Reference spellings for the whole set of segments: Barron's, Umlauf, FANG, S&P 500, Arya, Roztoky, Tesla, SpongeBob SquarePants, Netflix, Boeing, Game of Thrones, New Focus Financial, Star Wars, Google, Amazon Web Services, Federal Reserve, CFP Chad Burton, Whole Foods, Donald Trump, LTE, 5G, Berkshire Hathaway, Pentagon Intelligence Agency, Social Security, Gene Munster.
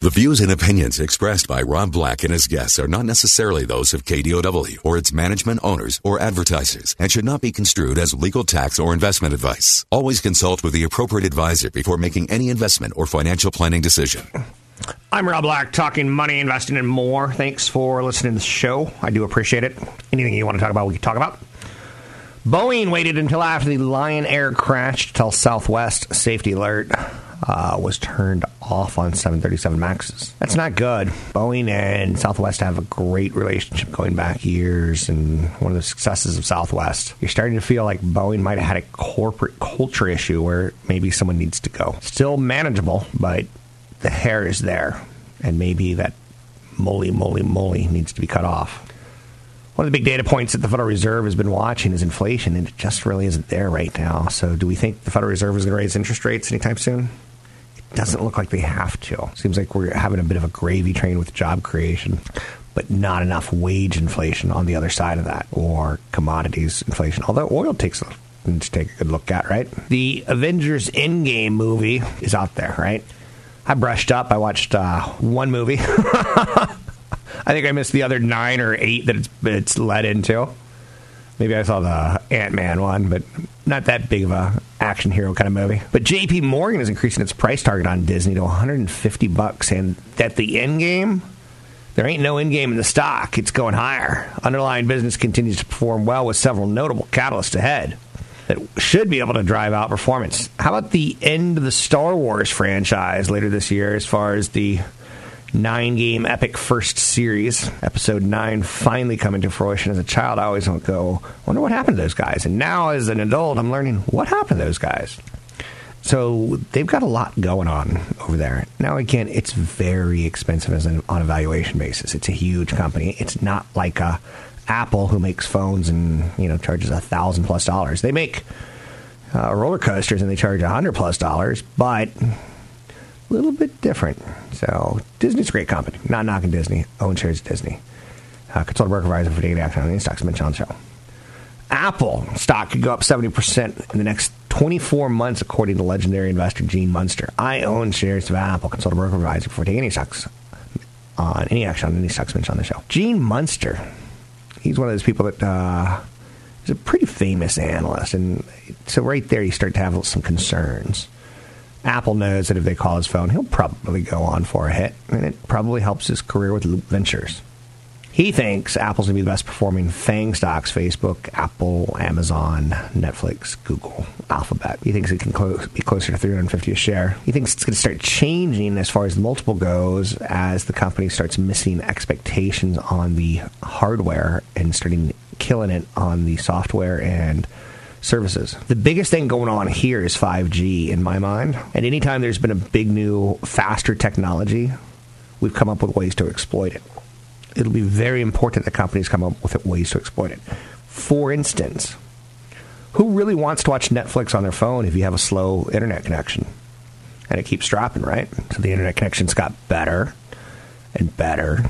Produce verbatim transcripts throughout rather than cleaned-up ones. The views and opinions expressed by Rob Black and his guests are not necessarily those of K D O W or its management, owners, or advertisers and should not be construed as legal, tax, or investment advice. Always consult with the appropriate advisor before making any investment or financial planning decision. I'm Rob Black, talking money, investing, and more. Thanks for listening to the show. I do appreciate it. Anything you want to talk about, we can talk about. Boeing waited until after the Lion Air crash to tell Southwest safety alert Uh, was turned off on seven thirty-seven Maxes. That's not good. Boeing and Southwest have a great relationship going back years, and one of the successes of Southwest. You're starting to feel like Boeing might have had a corporate culture issue where maybe someone needs to go. Still manageable, but the hair is there, and maybe that moly, moly, moly needs to be cut off. One of the big data points that the Federal Reserve has been watching is inflation, and it just really isn't there right now. So do we think the Federal Reserve is going to raise interest rates anytime soon? Doesn't look like they have to. Seems like we're having a bit of a gravy train with job creation, but not enough wage inflation on the other side of that, or commodities inflation. Although oil takes a, to take a good look at, right? The Avengers Endgame movie is out there, right? I brushed up. I watched uh, one movie. I think I missed the other nine or eight that it's, it's led into. Maybe I saw the Ant-Man one, but not that big of a action hero kind of movie. But J P Morgan is increasing its price target on Disney to one hundred fifty bucks, and at the end game, there ain't no end game in the stock. It's going higher. Underlying business continues to perform well with several notable catalysts ahead that should be able to drive out performance. How about the end of the Star Wars franchise later this year as far as the nine-game epic first series, episode nine, finally coming to fruition? As a child, I always don't go, wonder what happened to those guys. And now, as an adult, I'm learning, what happened to those guys? So they've got a lot going on over there. Now, again, it's very expensive as an, on a valuation basis. It's a huge company. It's not like a Apple who makes phones and, you know, charges a thousand plus dollars. They make uh, roller coasters and they charge a hundred plus dollars, but a little bit different. So Disney's a great company. Not knocking Disney. Own shares of Disney. Uh, consultant broker advisor for daily action on any stocks mentioned on the show. Apple stock could go up seventy percent in the next twenty-four months, according to legendary investor Gene Munster. I own shares of Apple. Consultant broker advisor for taking any stocks on any action on any stocks mentioned on the show. Gene Munster. He's one of those people that uh, is a pretty famous analyst. And so right there you start to have some concerns. Apple knows that if they call his phone, he'll probably go on for a hit, and it probably helps his career with Loop Ventures. He thinks Apple's going to be the best-performing FANG stocks, Facebook, Apple, Amazon, Netflix, Google, Alphabet. He thinks it can close, be closer to three hundred fifty dollars a share. He thinks it's going to start changing as far as the multiple goes as the company starts missing expectations on the hardware and starting killing it on the software and services. The biggest thing going on here is five G in my mind. And anytime there's been a big new, faster technology, we've come up with ways to exploit it. It'll be very important that companies come up with ways to exploit it. For instance, who really wants to watch Netflix on their phone if you have a slow internet connection? And it keeps dropping, right? So the internet connection's got better and better.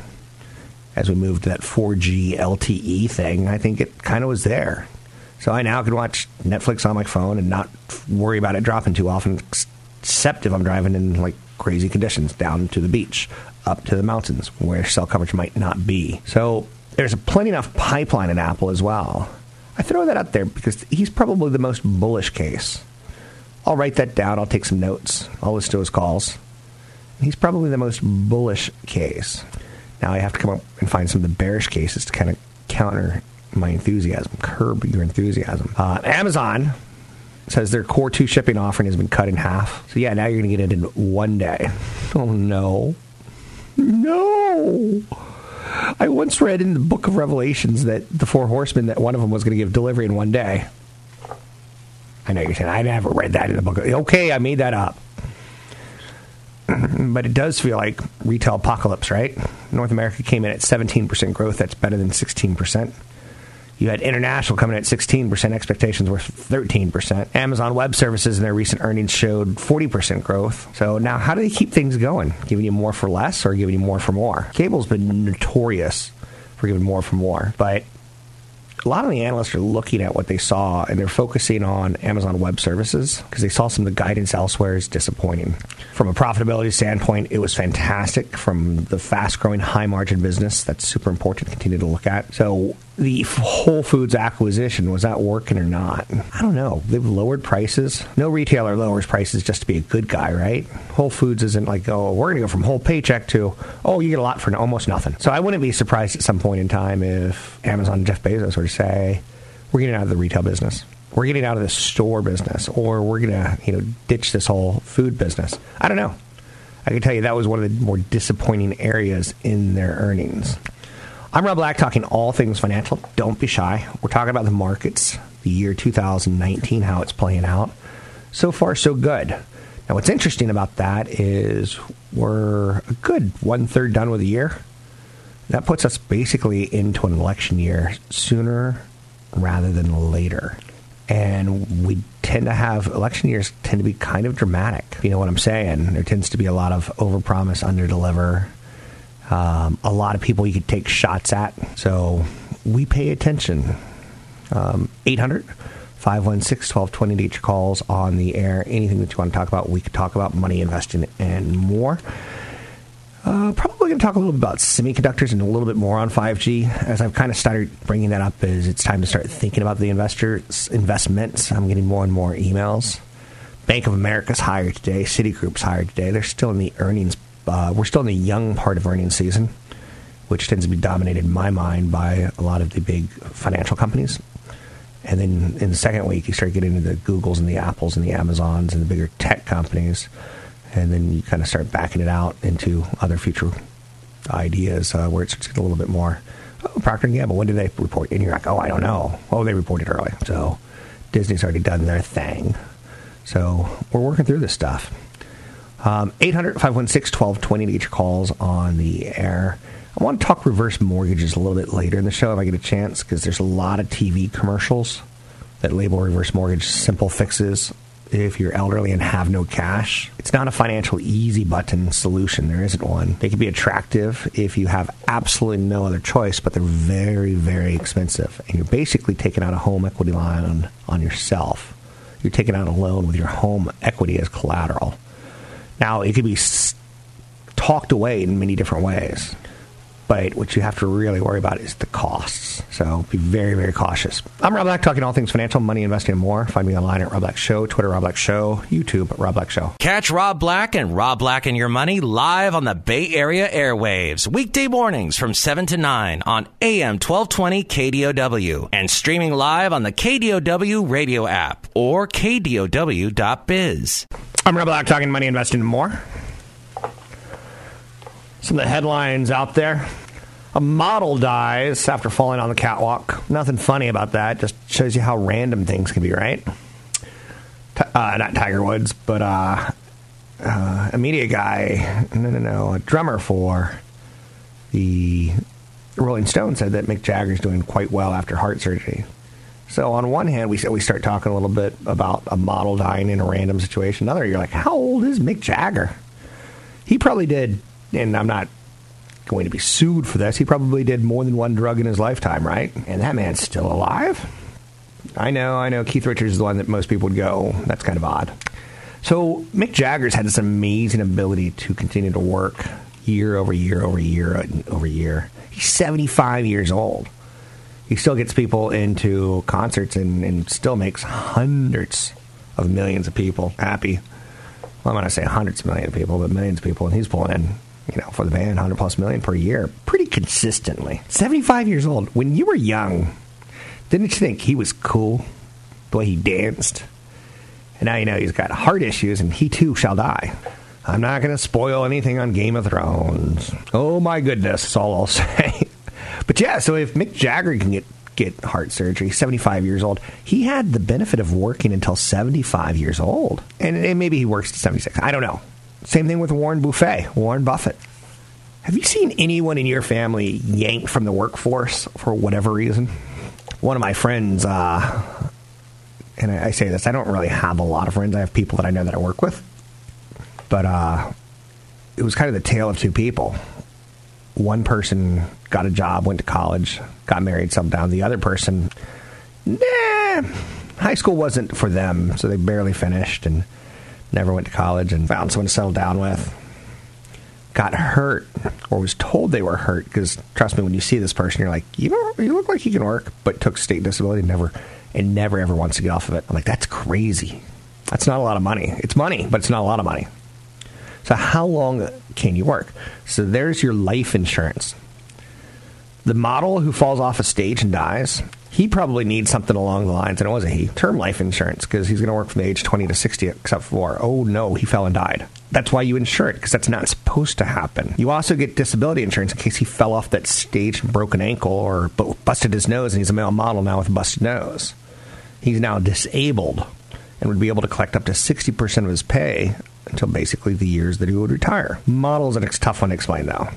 As we moved to that four G L T E thing, I think it kind of was there. So I now can watch Netflix on my phone and not worry about it dropping too often, except if I'm driving in like crazy conditions down to the beach, up to the mountains where cell coverage might not be. So there's plenty enough pipeline in Apple as well. I throw that out there because he's probably the most bullish case. I'll write that down. I'll take some notes. I'll listen to his calls. He's probably the most bullish case. Now I have to come up and find some of the bearish cases to kind of counter my enthusiasm, curb your enthusiasm. Uh, Amazon says their core two shipping offering has been cut in half. So yeah, now you're going to get it in one day. Oh no. No. I once read in the book of Revelations that the four horsemen, that one of them was going to give delivery in one day. I know you're saying, I never read that in the book. Okay, I made that up. But it does feel like retail apocalypse, right? North America came in at seventeen percent growth. That's better than sixteen percent. You had international coming in at sixteen percent. Expectations were thirteen percent. Amazon Web Services in their recent earnings showed forty percent growth. So now how do they keep things going? Giving you more for less or giving you more for more? Cable's been notorious for giving more for more. But a lot of the analysts are looking at what they saw, and they're focusing on Amazon Web Services because they saw some of the guidance elsewhere is disappointing. From a profitability standpoint, it was fantastic from the fast-growing, high-margin business. That's super important to continue to look at. So the Whole Foods acquisition, was that working or not? I don't know. They've lowered prices. No retailer lowers prices just to be a good guy, right? Whole Foods isn't like, oh, we're going to go from whole paycheck to, oh, you get a lot for almost nothing. So I wouldn't be surprised at some point in time if Amazon and Jeff Bezos were to say, we're getting out of the retail business. We're getting out of the store business, or we're going to, you know, ditch this whole food business. I don't know. I can tell you that was one of the more disappointing areas in their earnings. I'm Rob Black, talking all things financial. Don't be shy. We're talking about the markets, the year two thousand nineteen, how it's playing out. So far, so good. Now, what's interesting about that is we're a good one-third done with the year. That puts us basically into an election year sooner rather than later. And we tend to have, election years tend to be kind of dramatic. You know what I'm saying? There tends to be a lot of overpromise, underdeliver. Um, a lot of people you could take shots at. So we pay attention. Um, eight hundred, five one six, one two two zero to get your calls on the air. Anything that you want to talk about, we could talk about money, investing, and more. Uh, probably going to talk a little bit about semiconductors and a little bit more on five G. As I've kind of started bringing that up, is it's time to start thinking about the investors, investments. I'm getting more and more emails. Bank of America's higher today. Citigroup's higher today. They're still in the earnings. Uh, we're still in the young part of earnings season, which tends to be dominated in my mind by a lot of the big financial companies. And then in the second week, you start getting into the Googles and the Apples and the Amazons and the bigger tech companies. And then you kind of start backing it out into other future ideas uh, where it's just a little bit more, oh, Procter and Gamble, when did they report? And you're like, oh, I don't know. Oh, they reported early. So Disney's already done their thing. So we're working through this stuff. Um, eight hundred, five one six, one two two zero to get your calls on the air. I want to talk reverse mortgages a little bit later in the show if I get a chance, because there's a lot of T V commercials that label reverse mortgage simple fixes if you're elderly and have no cash. It's not a financial easy button solution. There isn't one. They can be attractive if you have absolutely no other choice, but they're very, very expensive. And you're basically taking out a home equity line on, on yourself. You're taking out a loan with your home equity as collateral. Now, it could be talked away in many different ways, but what you have to really worry about is the costs. So be very, very cautious. I'm Rob Black, talking all things financial, money, investing, and more. Find me online at Rob Black Show, Twitter, Rob Black Show, YouTube, Rob Black Show. Catch Rob Black and Rob Black and Your Money live on the Bay Area airwaves, weekday mornings from seven to nine on A M twelve twenty K D O W, and streaming live on the K D O W radio app or K D O W dot biz. I'm Rob Black, talking money, investing, and more. Some of the headlines out there. A model dies after falling on the catwalk. Nothing funny about that. Just shows you how random things can be, right? Uh, not Tiger Woods, but uh, uh, a media guy, no, no, no, a drummer for the Rolling Stones said that Mick Jagger is doing quite well after heart surgery. So on one hand, we we start talking a little bit about a model dying in a random situation. Another, you're like, how old is Mick Jagger? He probably did, and I'm not going to be sued for this, he probably did more than one drug in his lifetime, right? And that man's still alive. I know, I know. Keith Richards is the one that most people would go, that's kind of odd. So Mick Jagger's had this amazing ability to continue to work year over year over year over year. He's seventy-five years old. He still gets people into concerts and, and still makes hundreds of millions of people happy. Well, I'm going to say hundreds of millions of people, but millions of people. And he's pulling in, you know, for the band, one hundred plus million per year pretty consistently. seventy-five years old. When you were young, didn't you think he was cool, the way he danced? And now you know he's got heart issues and he too shall die. I'm not going to spoil anything on Game of Thrones. Oh, my goodness. That's all I'll say. But yeah, so if Mick Jagger can get, get heart surgery, seventy-five years old, he had the benefit of working until seventy-five years old. And, and maybe he works to seventy-six. I don't know. Same thing with Warren Buffett, Warren Buffett. Have you seen anyone in your family yanked from the workforce for whatever reason? One of my friends, uh, and I say this, I don't really have a lot of friends. I have people that I know that I work with. But uh, it was kind of the tale of two people. One person got a job, went to college, got married, settled down. The other person, nah, high school wasn't for them, so they barely finished and never went to college and found someone to settle down with. Got hurt, or was told they were hurt, because trust me, when you see this person, you're like, you know, you look like you can work, but took state disability and never, and never ever wants to get off of it. I'm like, that's crazy. That's not a lot of money. It's money, but it's not a lot of money. So how long can you work? So there's your life insurance. The model who falls off a stage and dies, he probably needs something along the lines, and it wasn't he, term life insurance, because he's going to work from the age twenty to sixty, except for, oh no, he fell and died. That's why you insure it, because that's not supposed to happen. You also get disability insurance in case he fell off that stage and broke an ankle or busted his nose, and he's a male model now with a busted nose. He's now disabled and would be able to collect up to sixty percent of his pay until basically the years that he would retire. Models, and it's a tough one to explain, though,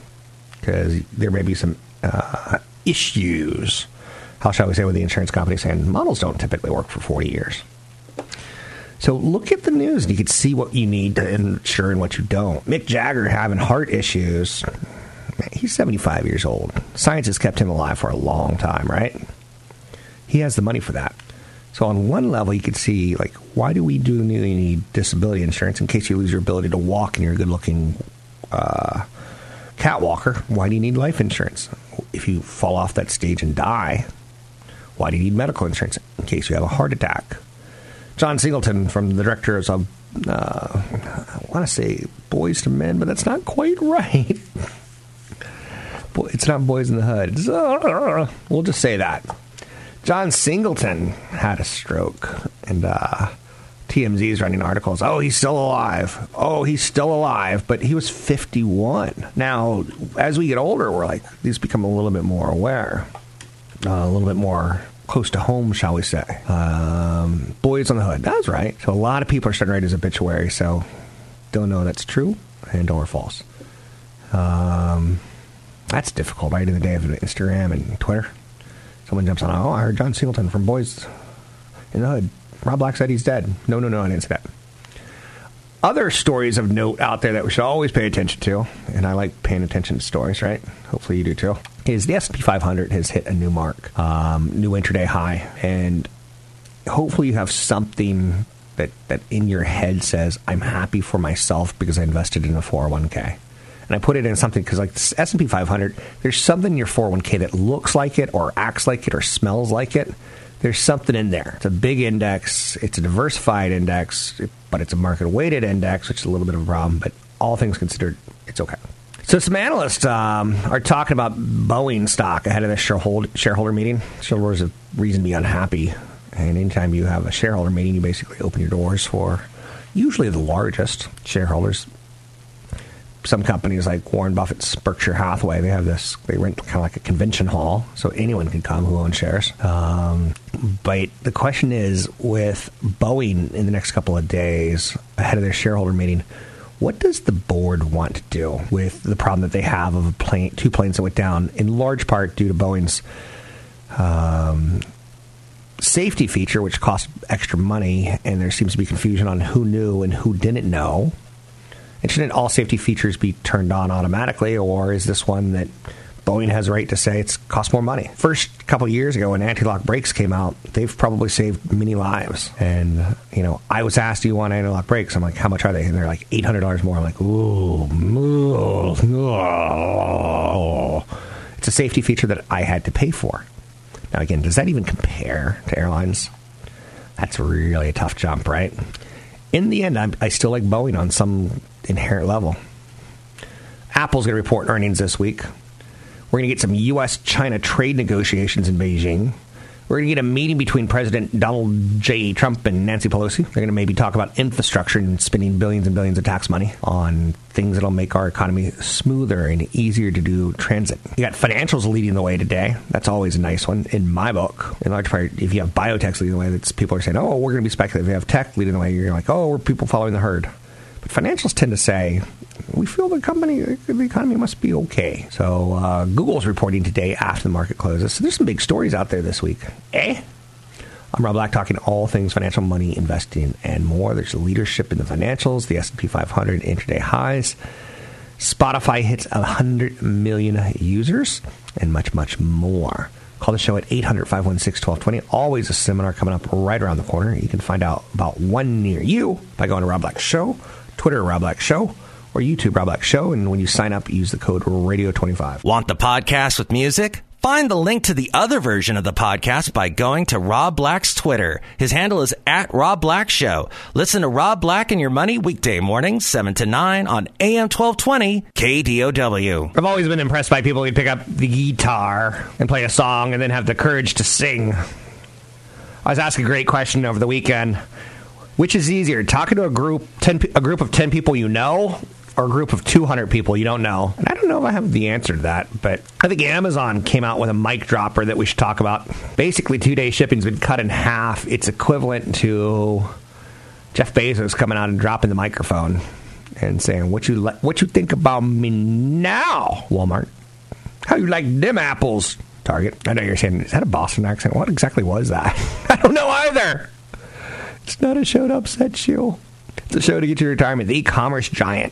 because there may be some uh, issues, how shall we say, with the insurance company saying models don't typically work for forty years. So look at the news, and you can see what you need to insure and what you don't. Mick Jagger having heart issues. Man, he's seventy-five years old. Science has kept him alive for a long time, right? He has the money for that. So on one level, you could see, like, why do we do need disability insurance in case you lose your ability to walk and you're a good-looking uh, cat walker? Why do you need life insurance? If you fall off that stage and die, why do you need medical insurance in case you have a heart attack? John Singleton, from the directors of, uh, I want to say Boyz to Men, but that's not quite right. Boy, it's not Boyz in the Hood. Uh, we'll just say that. John Singleton had a stroke, and uh, T M Z is running articles. Oh, he's still alive. Oh, he's still alive, but he was fifty-one. Now, as we get older, we're like, these become a little bit more aware, uh, a little bit more close to home, shall we say. Um, Boyz on the Hood. That's right. So a lot of people are starting to write his obituary, so don't know that's true and or false. Um, that's difficult, right? In the day of Instagram and Twitter. Someone jumps on, oh, I heard John Singleton from Boyz in the Hood. Rob Black said he's dead. No, no, no, I didn't say that. Other stories of note out there that we should always pay attention to, and I like paying attention to stories, right? Hopefully you do too, is the S and P five hundred has hit a new mark, um, new intraday high. And hopefully you have something that, that in your head says, I'm happy for myself because I invested in a four oh one k. And I put it in something because, like, the S and P five hundred, there's something in your four oh one k that looks like it or acts like it or smells like it. There's something in there. It's a big index. It's a diversified index, but it's a market-weighted index, which is a little bit of a problem. But all things considered, it's okay. So some analysts um, are talking about Boeing stock ahead of the shareholder, shareholder meeting. Shareholders have reason to be unhappy. And anytime you have a shareholder meeting, you basically open your doors for usually the largest shareholders. Some companies like Warren Buffett's Berkshire Hathaway, they have this, they rent kind of like a convention hall, so anyone can come who owns shares. Um, but the question is, with Boeing in the next couple of days, ahead of their shareholder meeting, what does the board want to do with the problem that they have of a plane, two planes that went down, in large part due to Boeing's um, safety feature, which costs extra money, and there seems to be confusion on who knew and who didn't know. And shouldn't all safety features be turned on automatically, or is this one that Boeing has a right to say it's cost more money? First couple of years ago, when anti-lock brakes came out, they've probably saved many lives. And, you know, I was asked, do you want anti-lock brakes? I'm like, how much are they? And they're like eight hundred dollars more. I'm like, ooh, no. It's a safety feature that I had to pay for. Now, again, does that even compare to airlines? That's really a tough jump, right? In the end, I'm, I still like Boeing on some inherent level. Apple's going to report earnings this week. We're going to get some U S China trade negotiations in Beijing. We're going to get a meeting between President Donald J. Trump and Nancy Pelosi. They're going to maybe talk about infrastructure and spending billions and billions of tax money on things that will make our economy smoother and easier to do transit. You got financials leading the way today. That's always a nice one in my book. In large part, if you have biotech leading the way, that's people are saying, oh, we're going to be speculative. If you have tech leading the way, you're like, oh, we're people following the herd. But financials tend to say, we feel the company, the economy must be okay. So uh, Google's reporting today after the market closes. So there's some big stories out there this week. Eh? I'm Rob Black, talking all things financial, money, investing, and more. There's leadership in the financials, the S and P five hundred intraday highs. Spotify hits one hundred million users, and much, much more. Call the show at eight hundred, five one six, one two two zero. Always a seminar coming up right around the corner. You can find out about one near you by going to Rob Black Show, Twitter, Rob Black Show, or YouTube, Rob Black Show. And when you sign up, use the code radio twenty-five. Want the podcast with music? Find the link to the other version of the podcast by going to Rob Black's Twitter. His handle is at Rob Black Show. Listen to Rob Black and Your Money weekday mornings, seven to nine on A M twelve twenty K D O W. I've always been impressed by people who pick up the guitar and play a song and then have the courage to sing. I was asked a great question over the weekend. Which is easier, talking to a group, ten, a group of ten people you know, or a group of two hundred people you don't know? And I don't know if I have the answer to that, but I think Amazon came out with a mic dropper that we should talk about. Basically, two-day shipping's been cut in half. It's equivalent to Jeff Bezos coming out and dropping the microphone and saying, what you li- what you think about me now, Walmart? How you like them apples, Target? I know you're saying, is that a Boston accent? What exactly was that? I don't know either. It's not a show to upset you. It's a show to get your retirement. The e-commerce giant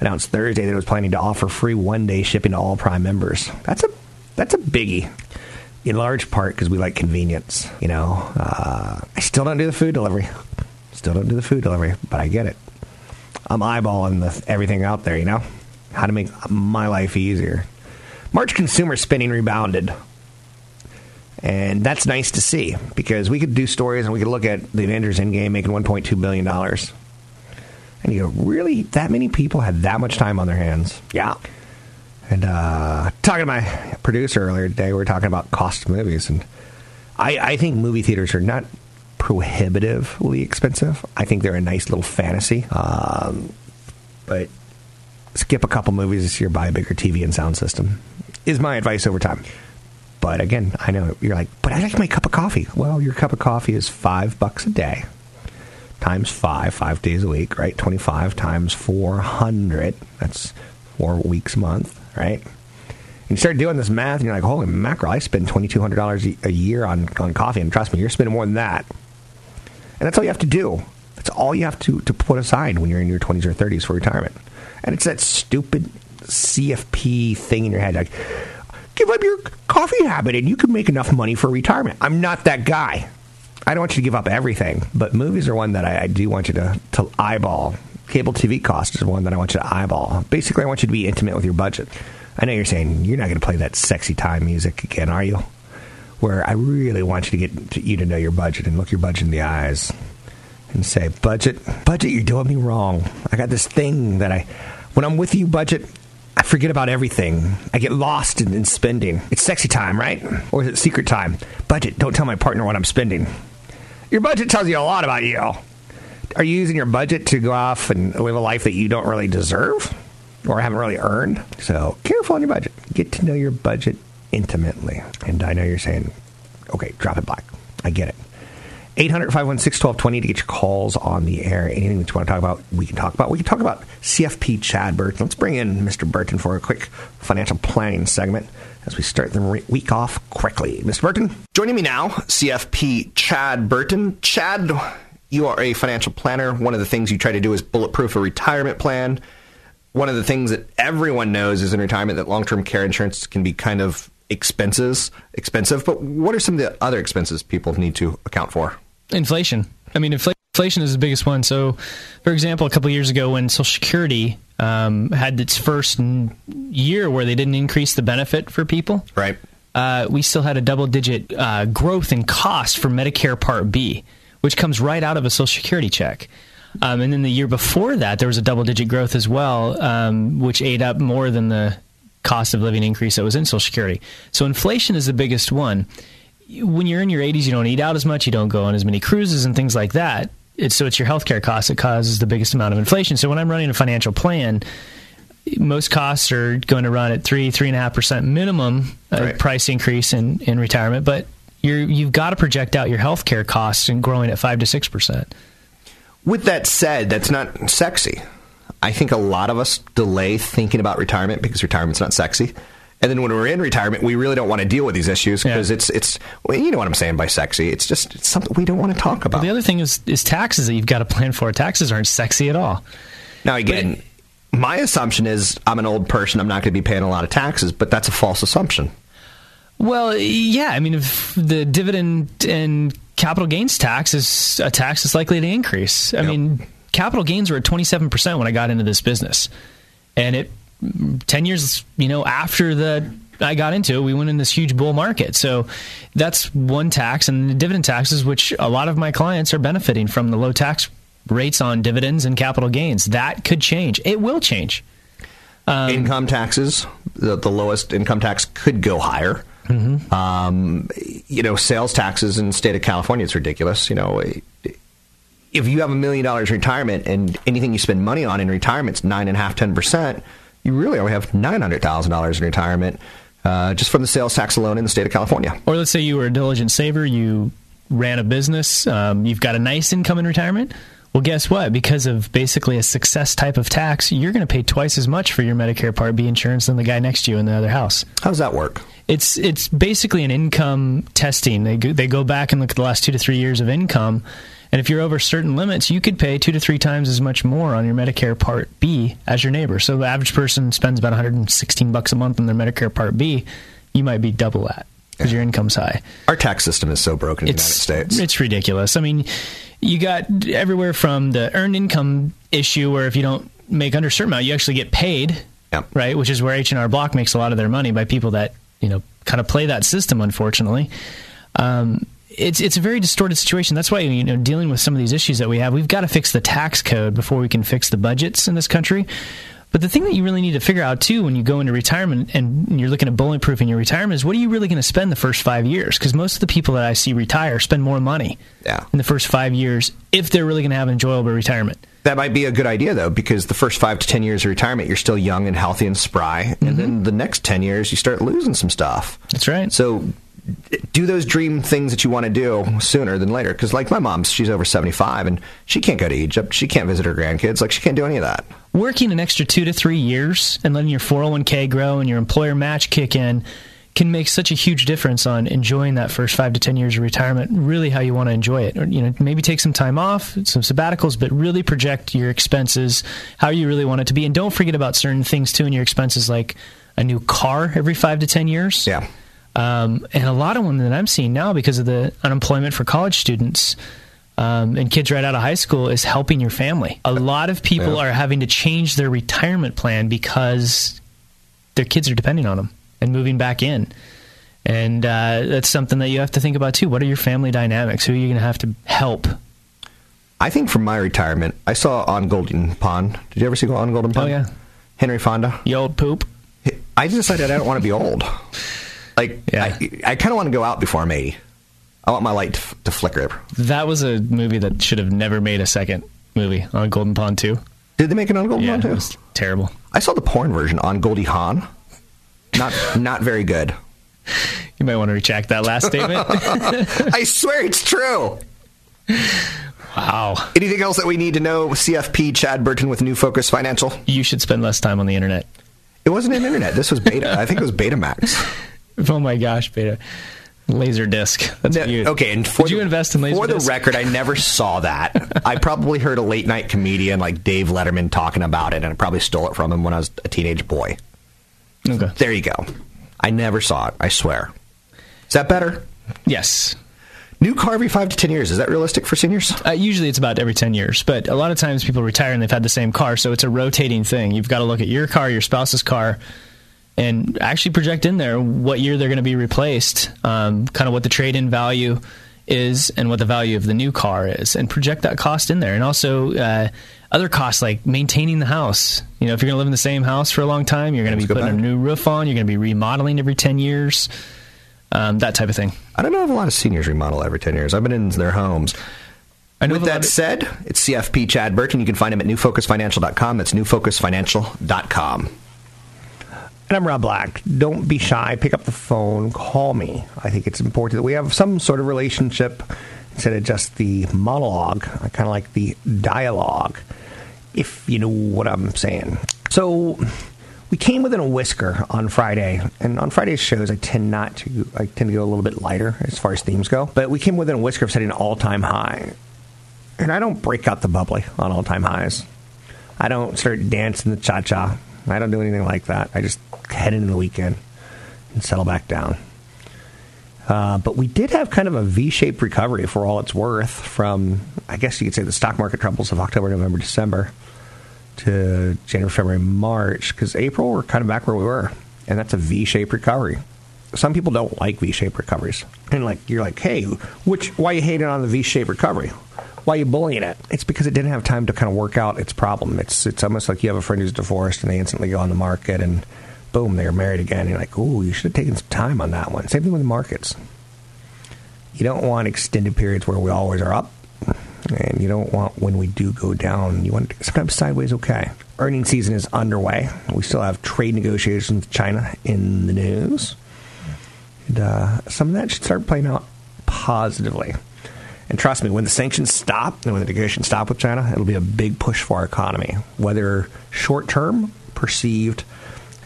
announced Thursday that it was planning to offer free one-day shipping to all Prime members. That's a that's a biggie, in large part because we like convenience. You know, uh, I still don't do the food delivery. Still don't do the food delivery, but I get it. I'm eyeballing the, everything out there, you know, how to make my life easier. March consumer spending rebounded. And that's nice to see, because we could do stories and we could look at the Avengers Endgame making one point two billion dollars. And you go, really? That many people had that much time on their hands? Yeah. And uh, talking to my producer earlier today, we were talking about cost of movies. And I, I think movie theaters are not prohibitively expensive. I think they're a nice little fantasy. Um, but skip a couple movies this year, buy a bigger T V and sound system is my advice over time. But again, I know you're like, but I like my cup of coffee. Well, your cup of coffee is five bucks a day. Times five, five days a week, right? twenty-five times four hundred. That's four weeks a month, right? And you start doing this math, and you're like, holy mackerel, I spend twenty-two hundred dollars a year on, on coffee. And trust me, you're spending more than that. And that's all you have to do. That's all you have to, to put aside when you're in your twenties or thirties for retirement. And it's that stupid C F P thing in your head. Like, give up your coffee habit, and you can make enough money for retirement. I'm not that guy. I don't want you to give up everything, but movies are one that I, I do want you to, to eyeball. Cable T V cost is one that I want you to eyeball. Basically, I want you to be intimate with your budget. I know you're saying, you're not going to play that sexy time music again, are you? Where I really want you to get to, you to know your budget and look your budget in the eyes and say, budget, budget, you're doing me wrong. I got this thing that I, when I'm with you, budget, I forget about everything. I get lost in, in spending. It's sexy time, right? Or is it secret time? Budget, don't tell my partner what I'm spending. Your budget tells you a lot about you. Are you using your budget to go off and live a life that you don't really deserve or haven't really earned? So careful on your budget. Get to know your budget intimately. And I know you're saying, okay, drop it, Black. I get it. eight hundred, five one six, one two two zero to get your calls on the air. Anything that you want to talk about, we can talk about. We can talk about C F P Chad Burton. Let's bring in Mister Burton for a quick financial planning segment as we start the week off quickly. Mister Burton? Joining me now, C F P Chad Burton. Chad, you are a financial planner. One of the things you try to do is bulletproof a retirement plan. One of the things that everyone knows is in retirement that long-term care insurance can be kind of expenses, expensive, but what are some of the other expenses people need to account for? Inflation. I mean, infl- inflation is the biggest one. So, for example, a couple of years ago when Social Security um, had its first n- year where they didn't increase the benefit for people, right? Uh, we still had a double-digit uh, growth in cost for Medicare Part B, which comes right out of a Social Security check. Um, and then the year before that, there was a double-digit growth as well, um, which ate up more than the cost of living increase that was in Social Security. So inflation is the biggest one. When you're in your eighties, you don't eat out as much. You don't go on as many cruises and things like that. It's, so it's your healthcare costs that causes the biggest amount of inflation. So when I'm running a financial plan, most costs are going to run at three, three and a half percent minimum uh, right. price increase in, in retirement. But you're, you've got to project out your healthcare costs and growing at five to six percent. With that said, that's not sexy. I think a lot of us delay thinking about retirement because retirement's not sexy. And then when we're in retirement, we really don't want to deal with these issues because yeah. it's, it's well, you know what I'm saying by sexy. It's just it's something we don't want to talk about. Well, the other thing is, is taxes that you've got to plan for. Taxes aren't sexy at all. Now, again, it, my assumption is I'm an old person. I'm not going to be paying a lot of taxes, but that's a false assumption. Well, yeah. I mean, if the dividend and capital gains tax is a tax that's likely to increase. I yep. mean, capital gains were at twenty-seven percent when I got into this business. And it... ten years, you know, after the I got into it, we went in this huge bull market. So that's one tax, and the dividend taxes, which a lot of my clients are benefiting from the low tax rates on dividends and capital gains. That could change. It will change. Um, income taxes, the, the lowest income tax could go higher. Mm-hmm. Um, you know, sales taxes in the state of California, it's ridiculous. You know, if you have a million dollars in retirement and anything you spend money on in retirement is nine and a half, ten percent. You really only have nine hundred thousand dollars in retirement uh, just from the sales tax alone in the state of California. Or let's say you were a diligent saver, you ran a business, um, you've got a nice income in retirement. Well, guess what? Because of basically a success type of tax, you're going to pay twice as much for your Medicare Part B insurance than the guy next to you in the other house. How does that work? It's it's basically an income testing. They go, they go back and look at the last two to three years of income. And if you're over certain limits, you could pay two to three times as much more on your Medicare Part B as your neighbor. So the average person spends about one hundred sixteen bucks a month on their Medicare Part B. You might be double that because yeah. your income's high. Our tax system is so broken in it's, the United States. It's ridiculous. I mean, you got everywhere from the earned income issue where if you don't make under a certain amount, you actually get paid, yeah. right? Which is where H and R Block makes a lot of their money by people that, you know, kind of play that system, unfortunately. Um It's it's a very distorted situation. That's why, you know, dealing with some of these issues that we have, we've got to fix the tax code before we can fix the budgets in this country. But the thing that you really need to figure out, too, when you go into retirement and you're looking at bulletproofing your retirement is what are you really going to spend the first five years? Because most of the people that I see retire spend more money yeah. in the first five years if they're really going to have an enjoyable retirement. That might be a good idea, though, because the first five to ten years of retirement, you're still young and healthy and spry. Mm-hmm. And then the next ten years, you start losing some stuff. That's right. So do those dream things that you want to do sooner than later. Because like my mom, she's over seventy-five and she can't go to Egypt. She can't visit her grandkids. Like she can't do any of that. Working an extra two to three years and letting your four oh one k grow and your employer match kick in can make such a huge difference on enjoying that first five to ten years of retirement, really how you want to enjoy it. Or, you know, maybe take some time off, some sabbaticals, but really project your expenses, how you really want it to be. And don't forget about certain things too in your expenses, like a new car every five to ten years. Yeah. Um, and a lot of them that I'm seeing now because of the unemployment for college students um, and kids right out of high school is helping your family. A lot of people yeah. are having to change their retirement plan because their kids are depending on them and moving back in. And uh, that's something that you have to think about, too. What are your family dynamics? Who are you going to have to help? I think for my retirement, I saw On Golden Pond. Did you ever see On Golden Pond? Oh, yeah. Henry Fonda. You old poop. I decided I don't want to be old. Like, yeah. I, I kind of want to go out before I'm eighty. I want my light to, to flicker. That was a movie that should have never made a second movie, On Golden Pond two. Did they make it On Golden yeah, Pond two? It was terrible. I saw the porn version on Goldie Hawn. Not not very good. You might want to retract that last statement. I swear it's true. Wow. Anything else that we need to know? C F P Chad Burton with New Focus Financial. You should spend less time on the internet. It wasn't an internet. This was beta. I think it was Betamax. Oh my gosh, Beta. Laserdisc. That's no, you. Okay, and for Did you the, invest in Laserdisc? For the record, I never saw that. I probably heard a late night comedian like Dave Letterman talking about it, and I probably stole it from him when I was a teenage boy. Okay. So there you go. I never saw it, I swear. Is that better? Yes. New car every five to ten years. Is that realistic for seniors? Uh, usually it's about every ten years, but a lot of times people retire and they've had the same car, so it's a rotating thing. You've got to look at your car, your spouse's car, and actually project in there what year they're going to be replaced, um, kind of what the trade-in value is and what the value of the new car is, and project that cost in there. And also uh, other costs like maintaining the house. You know, if you're going to live in the same house for a long time, you're going to be putting a new roof on, you're going to be remodeling every ten years, um, that type of thing. I don't know if a lot of seniors remodel every ten years. I've been in their homes. With that said, it's C F P Chad Burton. You can find him at new focus financial dot com. That's new focus financial dot com. And I'm Rob Black. Don't be shy. Pick up the phone. Call me. I think it's important that we have some sort of relationship. instead of just the monologue, I kind of like the dialogue, if you know what I'm saying. So we came within a whisker on Friday, and on Friday's shows, I tend not to, I tend to go a little bit lighter as far as themes go, but we came within a whisker of setting an all-time high. And I don't break out the bubbly on all-time highs. I don't start dancing the cha-cha. I don't do anything like that. I just head into the weekend and settle back down. Uh, but we did have kind of a V-shaped recovery, for all it's worth, from, I guess you could say, the stock market troubles of October, November, December to January, February, March, because April we're kind of back where we were, and that's a V-shaped recovery. Some people don't like V-shaped recoveries, and like you're like, hey, which why you hating on the V-shaped recovery? Why you bullying it? It's because it didn't have time to kind of work out its problem. It's it's almost like you have a friend who's divorced, and they instantly go on the market and boom, they're married again. You're like, ooh, you should have taken some time on that one. Same thing with the markets. You don't want extended periods where we always are up, and you don't want when we do go down. You want to, sometimes sideways, okay. Earnings season is underway. We still have trade negotiations with China in the news. And uh, some of that should start playing out positively. And trust me, when the sanctions stop, and when the negotiations stop with China, it'll be a big push for our economy, whether short-term, perceived,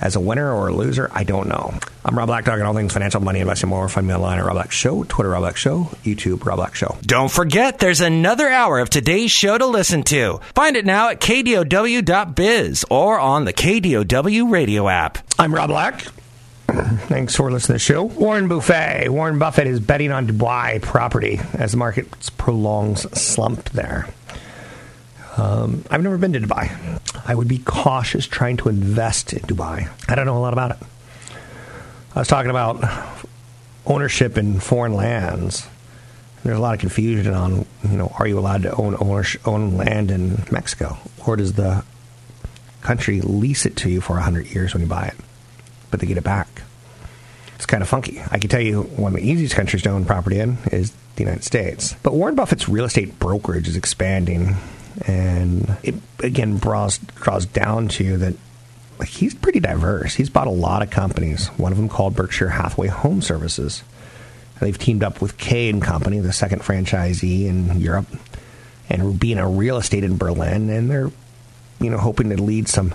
as a winner or a loser, I don't know. I'm Rob Black, talking all things financial, money, investing, more. Find me online at Rob Black Show, Twitter, Rob Black Show, YouTube, Rob Black Show. Don't forget, there's another hour of today's show to listen to. Find it now at K D O W dot biz or on the K D O W radio app. I'm Rob Black. Thanks for listening to the show. Warren Buffett. Warren Buffett is betting on Dubai property as the market prolongs slump there. Um, I've never been to Dubai. I would be cautious trying to invest in Dubai. I don't know a lot about it. I was talking about ownership in foreign lands. There's a lot of confusion on, you know, are you allowed to own own land in Mexico? Or does the country lease it to you for one hundred years when you buy it? But they get it back. It's kind of funky. I can tell you one of the easiest countries to own property in is the United States. But Warren Buffett's real estate brokerage is expanding. And it, again, draws, draws down to that, like, he's pretty diverse. He's bought a lot of companies. One of them called Berkshire Hathaway Home Services. They've teamed up with K and Company, the second franchisee in Europe, and being a real estate in Berlin. And they're, you know, hoping to lead some,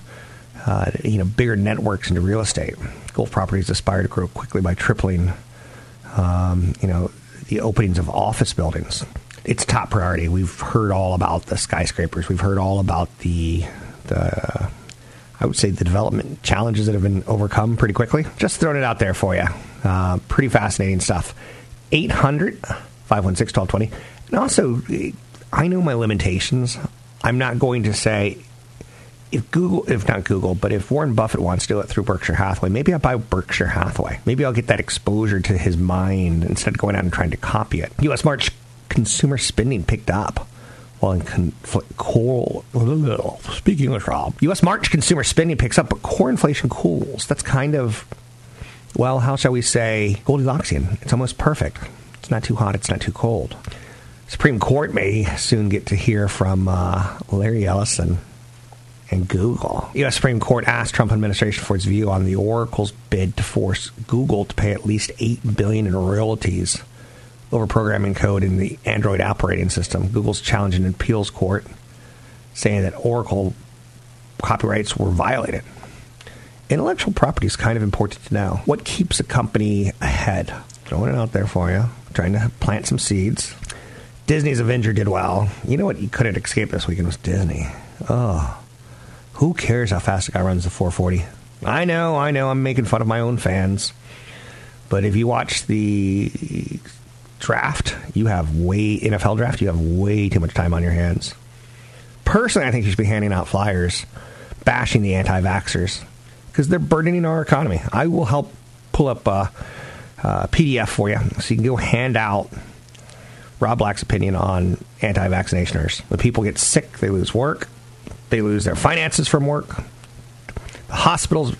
uh, you know, bigger networks into real estate. Golf properties aspire to grow quickly by tripling, um, you know, the openings of office buildings. It's top priority. We've heard all about the skyscrapers. We've heard all about the, the, I would say, the development challenges that have been overcome pretty quickly. Just throwing it out there for you. Uh, pretty fascinating stuff. eight hundred, five one six, one two two zero. And also, I know my limitations. I'm not going to say, if Google, if not Google, but if Warren Buffett wants to do it through Berkshire Hathaway, maybe I'll buy Berkshire Hathaway. Maybe I'll get that exposure to his mind instead of going out and trying to copy it. U S. March consumer spending picked up while in confl- coal. Speaking English, Rob. U S. March consumer spending picks up, but core inflation cools. That's kind of, well, how shall we say, Goldilocksian. It's almost perfect. It's not too hot. It's not too cold. Supreme Court may soon get to hear from uh, Larry Ellison and Google. U S. Supreme Court asked Trump administration for its view on the Oracle's bid to force Google to pay at least eight billion dollars in royalties over programming code in the Android operating system. Google's challenging an appeals court, saying that Oracle copyrights were violated. Intellectual property is kind of important to know. What keeps a company ahead? Throwing it out there for you. Trying to plant some seeds. Disney's Avenger did well. You know what you couldn't escape this weekend was Disney. Oh, who cares how fast a guy runs the four forty? I know, I know, I'm making fun of my own fans. But if you watch the draft, you have way, N F L draft, you have way too much time on your hands. Personally, I think you should be handing out flyers, bashing the anti-vaxxers, because they're burdening our economy. I will help pull up a, a P D F for you, so you can go hand out Rob Black's opinion on anti-vaccinationers. When people get sick, they lose work, they lose their finances from work, the hospitals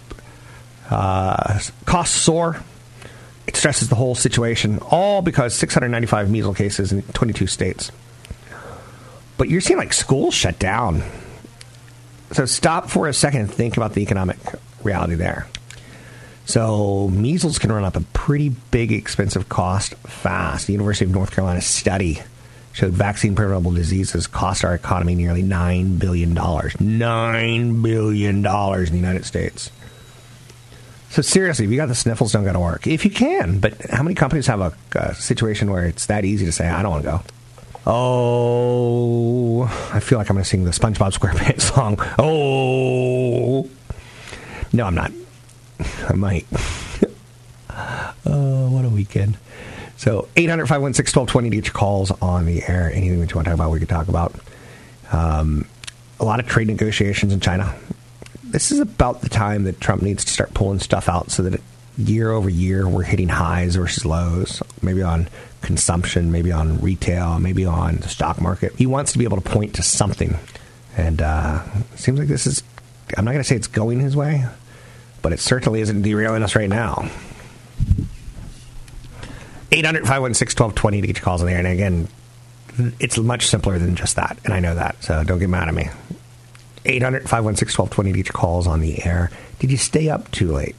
uh, costs soar. It stresses the whole situation, all because six hundred ninety-five measles cases in twenty-two states. But you're seeing, like, schools shut down. So stop for a second and think about the economic reality there. So measles can run up a pretty big, expensive cost fast. The University of North Carolina study showed vaccine-preventable diseases cost our economy nearly nine billion dollars. nine billion dollars in the United States. So seriously, if you got the sniffles, don't go to work. If you can, but how many companies have a, a situation where it's that easy to say, I don't want to go? Oh, I feel like I'm going to sing the SpongeBob SquarePants song. Oh, no, I'm not. I might. Oh, what a weekend. So eight hundred, five one six, one two two zero to get your calls on the air. Anything that you want to talk about, we can talk about. Um, a lot of trade negotiations in China. This is about the time that Trump needs to start pulling stuff out so that year over year we're hitting highs versus lows, maybe on consumption, maybe on retail, maybe on the stock market. He wants to be able to point to something. And uh, it seems like this is, I'm not going to say it's going his way, but it certainly isn't derailing us right now. eight hundred, five one six, one two two zero to get your calls in there. And again, it's much simpler than just that. And I know that, so don't get mad at me. eight hundred, five one six, one two two zero to get your calls on the air. Did you stay up too late?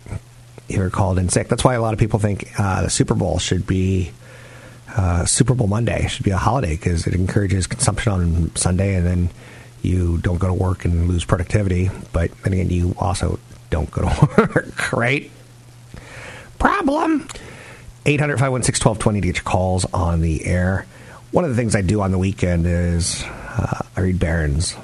You were called in sick. That's why a lot of people think uh, the Super Bowl should be, uh, Super Bowl Monday should be a holiday because it encourages consumption on Sunday and then you don't go to work and lose productivity. But then again, you also don't go to work, right? Problem. eight hundred, five one six, one two two zero to get your calls on the air. One of the things I do on the weekend is uh, I read Barron's.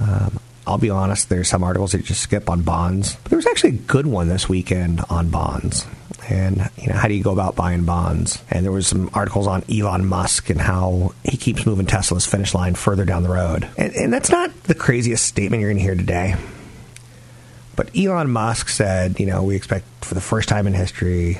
Um, I'll be honest, there's some articles that just skip on bonds. But there was actually a good one this weekend on bonds. And, you know, how do you go about buying bonds? And there was some articles on Elon Musk and how he keeps moving Tesla's finish line further down the road. And, and that's not the craziest statement you're going to hear today. But Elon Musk said, you know, we expect for the first time in history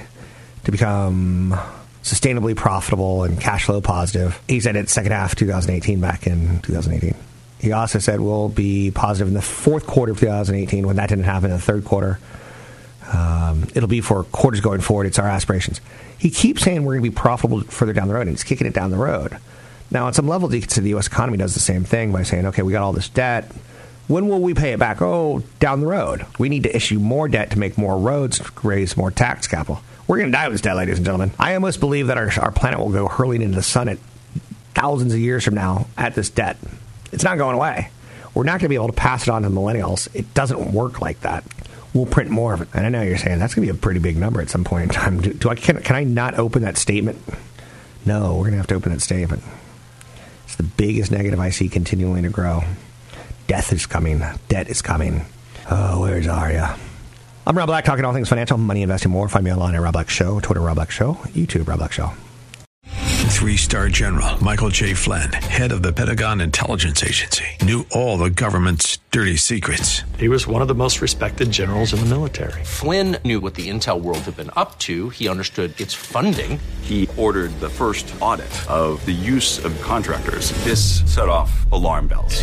to become sustainably profitable and cash flow positive. He said it second half of two thousand eighteen, back in two thousand eighteen. He also said we'll be positive in the fourth quarter of two thousand eighteen. When that didn't happen in the third quarter, um, it'll be for quarters going forward. It's our aspirations. He keeps saying we're going to be profitable further down the road, and he's kicking it down the road. Now, on some level, you can see the U S economy does the same thing by saying, okay, we got all this debt. When will we pay it back? Oh, down the road. We need to issue more debt to make more roads, to raise more tax capital. We're going to die with this debt, ladies and gentlemen. I almost believe that our, our planet will go hurling into the sun at thousands of years from now at this debt. It's not going away. We're not going to be able to pass it on to millennials. It doesn't work like that. We'll print more of it. And I know you're saying that's going to be a pretty big number at some point in time. Do, do I can, can I not open that statement? No, we're going to have to open that statement. It's the biggest negative I see continuing to grow. Death is coming. Debt is coming. Oh, where's Arya? I'm Rob Black, talking all things financial, money, investing, more. Find me online at Rob Black Show, Twitter, Rob Black Show, YouTube, Rob Black Show. Three-star general Michael J. Flynn, head of the Pentagon Intelligence Agency, knew all the government's dirty secrets. He was one of the most respected generals in the military. Flynn knew what the intel world had been up to. He understood its funding. He ordered the first audit of the use of contractors. This set off alarm bells.